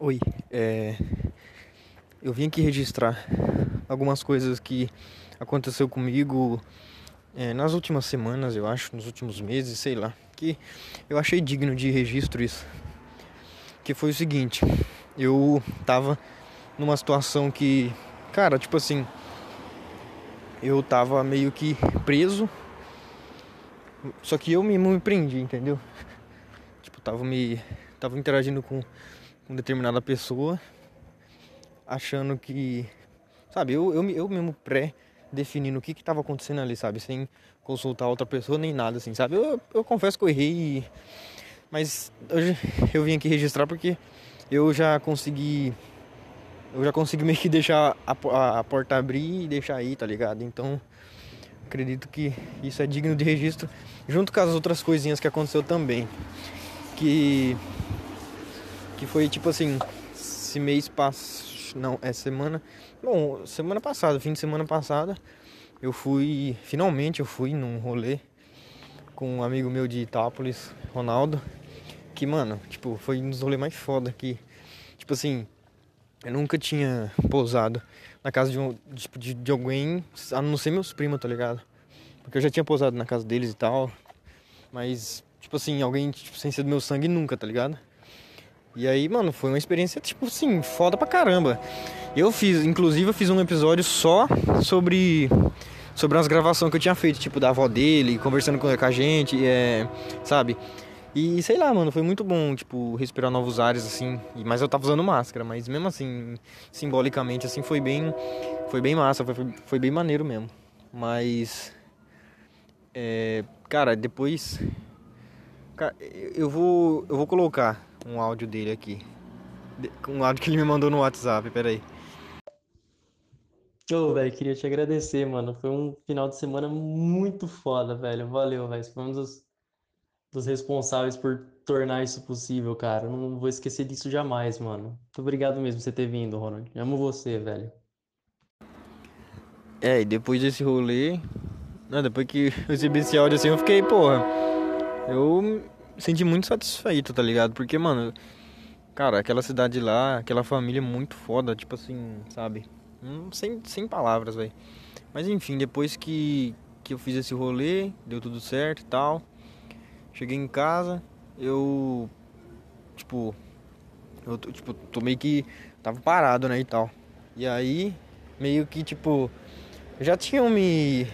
Oi, eu vim aqui registrar algumas coisas que aconteceu comigo nas últimas semanas, eu acho, nos últimos meses, sei lá, que eu achei digno de registro isso. Que foi o seguinte, eu tava numa situação que, cara, tipo assim, eu tava meio que preso, só que eu me prendi, entendeu? Tipo, tava interagindo com uma determinada pessoa, achando que, sabe, eu mesmo pré-definindo o que tava acontecendo ali, sabe, sem consultar outra pessoa nem nada, assim, sabe, eu confesso que eu errei, mas hoje eu vim aqui registrar porque eu já consegui meio que deixar a porta abrir e deixar aí, tá ligado, então acredito que isso é digno de registro, junto com as outras coisinhas que aconteceu também, que foi tipo assim, esse mês passado, não, é semana, bom, semana passada, fim de semana passada, finalmente eu fui num rolê com um amigo meu de Itápolis, Ronaldo, que, mano, tipo, foi um dos rolês mais foda que, tipo assim, eu nunca tinha pousado na casa de alguém, a não ser meus primos, tá ligado? Porque eu já tinha pousado na casa deles e tal, mas, tipo assim, alguém tipo, sem ser do meu sangue nunca, tá ligado? E aí, mano, foi uma experiência, tipo assim, foda pra caramba. Eu fiz um episódio só sobre as gravações que eu tinha feito, tipo, da avó dele, conversando com a gente, sabe? E, sei lá, mano, foi muito bom, tipo, respirar novos ares, assim. Mas eu tava usando máscara, mas mesmo assim, simbolicamente, assim, foi bem massa, foi bem maneiro mesmo. Mas, cara, depois... Cara, eu vou colocar um áudio dele aqui. Um áudio que ele me mandou no WhatsApp, peraí. Ô, velho, queria te agradecer, mano. Foi um final de semana muito foda, velho. Valeu, velho. Você foi um dos responsáveis por tornar isso possível, cara. Eu não vou esquecer disso jamais, mano. Muito obrigado mesmo por você ter vindo, Ronald. Eu amo você, velho. E depois desse rolê... Não, depois que eu recebi esse áudio assim, eu fiquei, porra... Eu... senti muito satisfeito, tá ligado? Porque, mano, cara, aquela cidade lá, aquela família muito foda, tipo assim, sabe? Sem palavras, velho. Mas enfim, depois que eu fiz esse rolê, deu tudo certo e tal. Cheguei em casa, eu tô meio que tava parado, né, e tal. E aí, meio que, tipo, já tinham me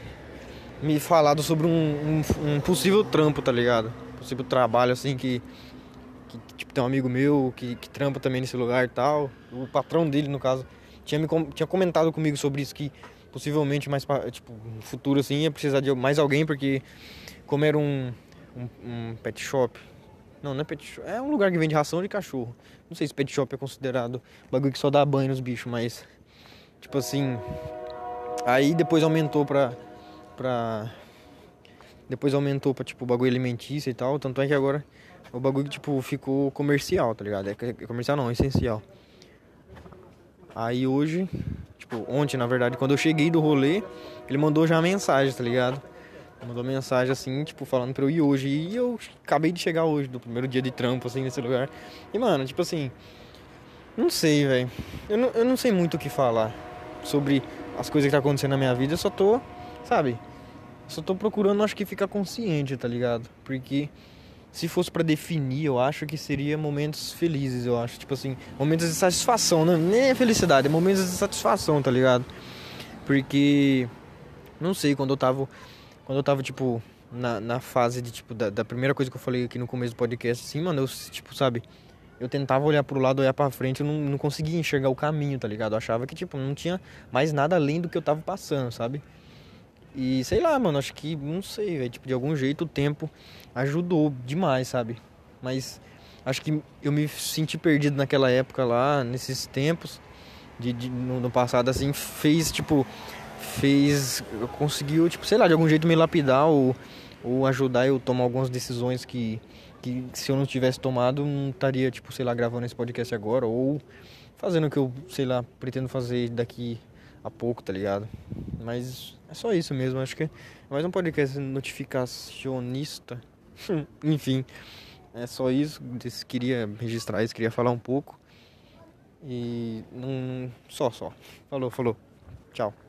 falado sobre um possível trampo, tá ligado? Tipo, trabalho assim que tipo, tem um amigo meu que trampa também nesse lugar e tal. O patrão dele, no caso, tinha comentado comigo sobre isso, que possivelmente mais, tipo, no futuro assim ia precisar de mais alguém, porque como era um pet shop, não é pet shop, é um lugar que vende ração de cachorro. Não sei se pet shop é considerado bagulho que só dá banho nos bichos, mas tipo assim, aí depois aumentou pra tipo, o bagulho alimentício e tal. Tanto é que agora o bagulho, tipo, ficou comercial, tá ligado? Comercial não, é essencial. Aí hoje, tipo, ontem, na verdade, quando eu cheguei do rolê, ele mandou já a mensagem, tá ligado? Ele mandou mensagem, assim, tipo, falando pra eu ir hoje. E eu acabei de chegar hoje, do primeiro dia de trampo, assim, nesse lugar. E, mano, tipo assim, não sei, velho. Eu não sei muito o que falar sobre as coisas que tá acontecendo na minha vida. Eu só tô, sabe... Só tô procurando, acho que ficar consciente, tá ligado? Porque se fosse pra definir, eu acho que seria momentos felizes, eu acho. Tipo assim, momentos de satisfação, né? Nem é felicidade, é momentos de satisfação, tá ligado? Porque, não sei, quando eu tava tipo, na fase de, tipo, da primeira coisa que eu falei aqui no começo do podcast, assim, mano, eu, tipo, sabe... Eu tentava olhar pro lado, olhar pra frente, eu não conseguia enxergar o caminho, tá ligado? Eu achava que, tipo, não tinha mais nada além do que eu tava passando, sabe? E sei lá, mano, acho que, não sei, velho, tipo, de algum jeito o tempo ajudou demais, sabe? Mas acho que eu me senti perdido naquela época lá, nesses tempos, no passado, assim, conseguiu, tipo, sei lá, de algum jeito me lapidar ou ajudar eu a tomar algumas decisões que se eu não tivesse tomado, não estaria, tipo, sei lá, gravando esse podcast agora ou fazendo o que eu, sei lá, pretendo fazer daqui a pouco, tá ligado? Mas é só isso mesmo, acho que é mais um podcast notificacionista. Enfim, é só isso, queria registrar isso, queria falar um pouco. E não. Só. Falou. Tchau.